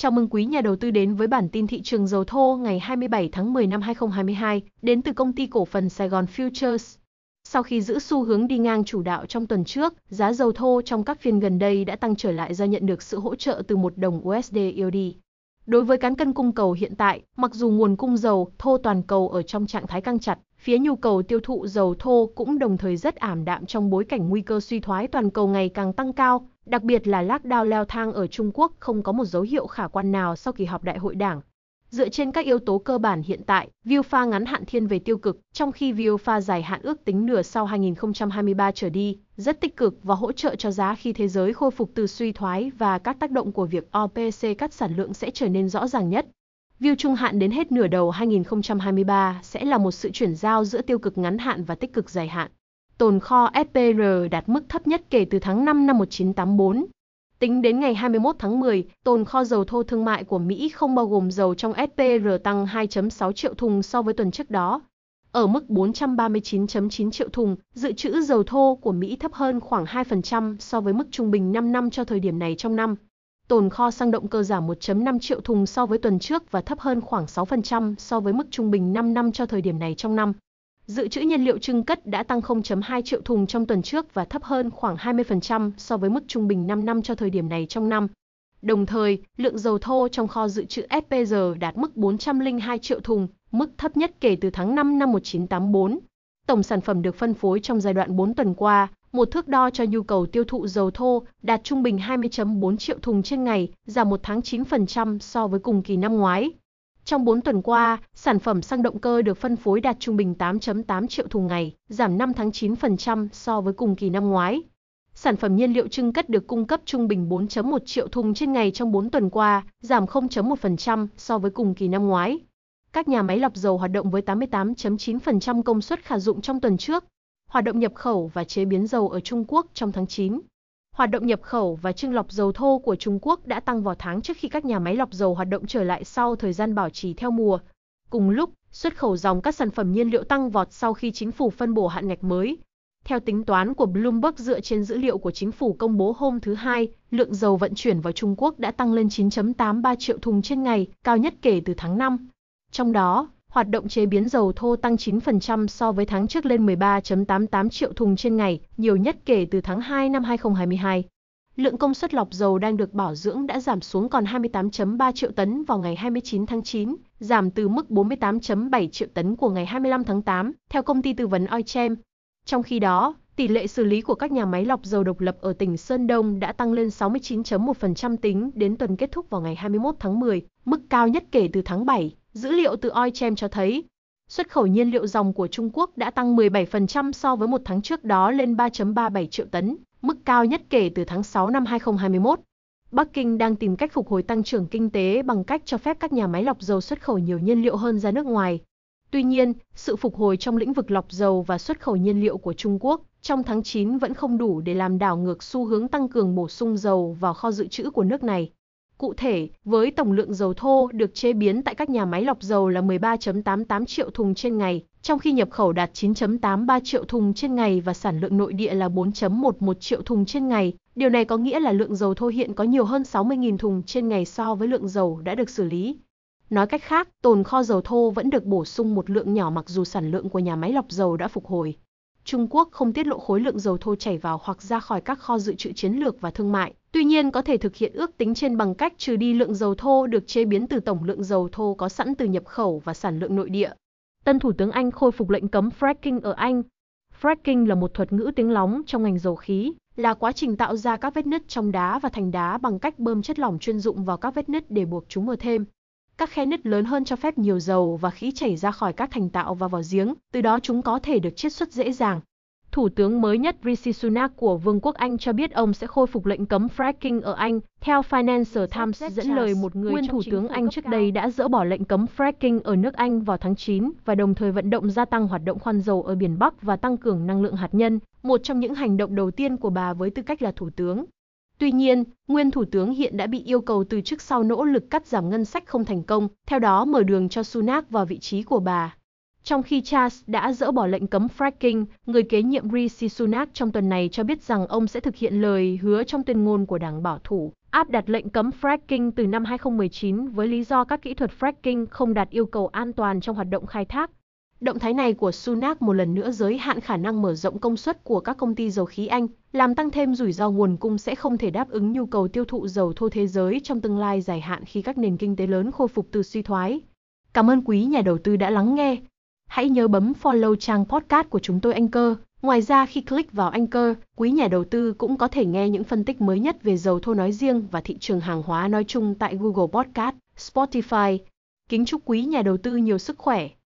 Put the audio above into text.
Chào mừng quý nhà đầu tư đến với bản tin thị trường dầu thô ngày 27 tháng 10 năm 2022 đến từ công ty cổ phần Saigon Futures. Sau khi giữ xu hướng đi ngang chủ đạo trong tuần trước, giá dầu thô trong các phiên gần đây đã tăng trở lại do nhận được sự hỗ trợ từ $1 USD/BOD. Đối với cán cân cung cầu hiện tại, mặc dù nguồn cung dầu thô toàn cầu ở trong trạng thái căng chặt, phía nhu cầu tiêu thụ dầu thô cũng đồng thời rất ảm đạm trong bối cảnh nguy cơ suy thoái toàn cầu ngày càng tăng cao, đặc biệt là lockdown leo thang ở Trung Quốc không có một dấu hiệu khả quan nào sau kỳ họp Đại hội Đảng. Dựa trên các yếu tố cơ bản hiện tại, view pha ngắn hạn thiên về tiêu cực, trong khi view pha dài hạn ước tính nửa sau 2023 trở đi, rất tích cực và hỗ trợ cho giá khi thế giới khôi phục từ suy thoái và các tác động của việc OPEC cắt sản lượng sẽ trở nên rõ ràng nhất. View trung hạn đến hết nửa đầu 2023 sẽ là một sự chuyển giao giữa tiêu cực ngắn hạn và tích cực dài hạn. Tồn kho SPR đạt mức thấp nhất kể từ tháng 5 năm 1984. Tính đến ngày 21 tháng 10, tồn kho dầu thô thương mại của Mỹ không bao gồm dầu trong SPR tăng 2,6 triệu thùng so với tuần trước đó. Ở mức 439,9 triệu thùng, dự trữ dầu thô của Mỹ thấp hơn khoảng 2% so với mức trung bình 5 năm cho thời điểm này trong năm. Tồn kho xăng động cơ giảm 1,5 triệu thùng so với tuần trước và thấp hơn khoảng 6% so với mức trung bình 5 năm cho thời điểm này trong năm. Dự trữ nhiên liệu trưng cất đã tăng 0,2 triệu thùng trong tuần trước và thấp hơn khoảng 20% so với mức trung bình 5 năm cho thời điểm này trong năm. Đồng thời, lượng dầu thô trong kho dự trữ SPR đạt mức 402 triệu thùng, mức thấp nhất kể từ tháng 5 năm 1984. Tổng sản phẩm được phân phối trong giai đoạn 4 tuần qua, một thước đo cho nhu cầu tiêu thụ dầu thô, đạt trung bình 20,4 triệu thùng trên ngày, giảm 1 tháng 9% so với cùng kỳ năm ngoái. Trong 4 tuần qua, sản phẩm xăng động cơ được phân phối đạt trung bình 8,8 triệu thùng ngày, giảm 5 tháng 9% so với cùng kỳ năm ngoái. Sản phẩm nhiên liệu trưng cất được cung cấp trung bình 4,1 triệu thùng trên ngày trong 4 tuần qua, giảm 0,1% so với cùng kỳ năm ngoái. Các nhà máy lọc dầu hoạt động với 88,9% công suất khả dụng trong tuần trước. Hoạt động nhập khẩu và chế biến dầu ở Trung Quốc trong tháng 9. Hoạt động nhập khẩu và chưng lọc dầu thô của Trung Quốc đã tăng vào tháng trước khi các nhà máy lọc dầu hoạt động trở lại sau thời gian bảo trì theo mùa. Cùng lúc, xuất khẩu dòng các sản phẩm nhiên liệu tăng vọt sau khi chính phủ phân bổ hạn ngạch mới. Theo tính toán của Bloomberg dựa trên dữ liệu của chính phủ công bố hôm thứ Hai, lượng dầu vận chuyển vào Trung Quốc đã tăng lên 9,83 triệu thùng trên ngày, cao nhất kể từ tháng 5. Trong đó, hoạt động chế biến dầu thô tăng 9% so với tháng trước lên 13,88 triệu thùng trên ngày, nhiều nhất kể từ tháng 2 năm 2022. Lượng công suất lọc dầu đang được bảo dưỡng đã giảm xuống còn 28,3 triệu tấn vào ngày 29 tháng 9, giảm từ mức 48,7 triệu tấn của ngày 25 tháng 8, theo công ty tư vấn OiChem. Trong khi đó, tỷ lệ xử lý của các nhà máy lọc dầu độc lập ở tỉnh Sơn Đông đã tăng lên 69,1% tính đến tuần kết thúc vào ngày 21 tháng 10, mức cao nhất kể từ tháng 7. Dữ liệu từ OiChem cho thấy, xuất khẩu nhiên liệu dòng của Trung Quốc đã tăng 17% so với một tháng trước đó lên 3,37 triệu tấn, mức cao nhất kể từ tháng 6 năm 2021. Bắc Kinh đang tìm cách phục hồi tăng trưởng kinh tế bằng cách cho phép các nhà máy lọc dầu xuất khẩu nhiều nhiên liệu hơn ra nước ngoài. Tuy nhiên, sự phục hồi trong lĩnh vực lọc dầu và xuất khẩu nhiên liệu của Trung Quốc trong tháng 9 vẫn không đủ để làm đảo ngược xu hướng tăng cường bổ sung dầu vào kho dự trữ của nước này. Cụ thể, với tổng lượng dầu thô được chế biến tại các nhà máy lọc dầu là 13,88 triệu thùng trên ngày, trong khi nhập khẩu đạt 9,83 triệu thùng trên ngày và sản lượng nội địa là 4,11 triệu thùng trên ngày. Điều này có nghĩa là lượng dầu thô hiện có nhiều hơn 60.000 thùng trên ngày so với lượng dầu đã được xử lý. Nói cách khác, tồn kho dầu thô vẫn được bổ sung một lượng nhỏ mặc dù sản lượng của nhà máy lọc dầu đã phục hồi. Trung Quốc không tiết lộ khối lượng dầu thô chảy vào hoặc ra khỏi các kho dự trữ chiến lược và thương mại, tuy nhiên có thể thực hiện ước tính trên bằng cách trừ đi lượng dầu thô được chế biến từ tổng lượng dầu thô có sẵn từ nhập khẩu và sản lượng nội địa. Tân Thủ tướng Anh khôi phục lệnh cấm fracking ở Anh. Fracking là một thuật ngữ tiếng lóng trong ngành dầu khí, là quá trình tạo ra các vết nứt trong đá và thành đá bằng cách bơm chất lỏng chuyên dụng vào các vết nứt để buộc chúng mở thêm. Các khe nứt lớn hơn cho phép nhiều dầu và khí chảy ra khỏi các thành tạo và vỏ giếng, từ đó chúng có thể được chiết xuất dễ dàng. Thủ tướng mới nhất Rishi Sunak của Vương quốc Anh cho biết ông sẽ khôi phục lệnh cấm fracking ở Anh, theo Financial Times dẫn lời một người nguyên Thủ tướng Anh trước đây đã dỡ bỏ lệnh cấm fracking ở nước Anh vào tháng 9 và đồng thời vận động gia tăng hoạt động khoan dầu ở Biển Bắc và tăng cường năng lượng hạt nhân, một trong những hành động đầu tiên của bà với tư cách là Thủ tướng. Tuy nhiên, nguyên Thủ tướng hiện đã bị yêu cầu từ chức sau nỗ lực cắt giảm ngân sách không thành công, theo đó mở đường cho Sunak vào vị trí của bà. Trong khi Charles đã dỡ bỏ lệnh cấm fracking, người kế nhiệm Rishi Sunak trong tuần này cho biết rằng ông sẽ thực hiện lời hứa trong tuyên ngôn của đảng bảo thủ, áp đặt lệnh cấm fracking từ năm 2019 với lý do các kỹ thuật fracking không đạt yêu cầu an toàn trong hoạt động khai thác. Động thái này của Sunak một lần nữa giới hạn khả năng mở rộng công suất của các công ty dầu khí Anh, làm tăng thêm rủi ro nguồn cung sẽ không thể đáp ứng nhu cầu tiêu thụ dầu thô thế giới trong tương lai dài hạn khi các nền kinh tế lớn khôi phục từ suy thoái. Cảm ơn quý nhà đầu tư đã lắng nghe. Hãy nhớ bấm follow trang podcast của chúng tôi Anchor. Ngoài ra khi click vào Anchor, quý nhà đầu tư cũng có thể nghe những phân tích mới nhất về dầu thô nói riêng và thị trường hàng hóa nói chung tại Google Podcast, Spotify. Kính chúc quý nhà đầu tư nhiều sức khỏe.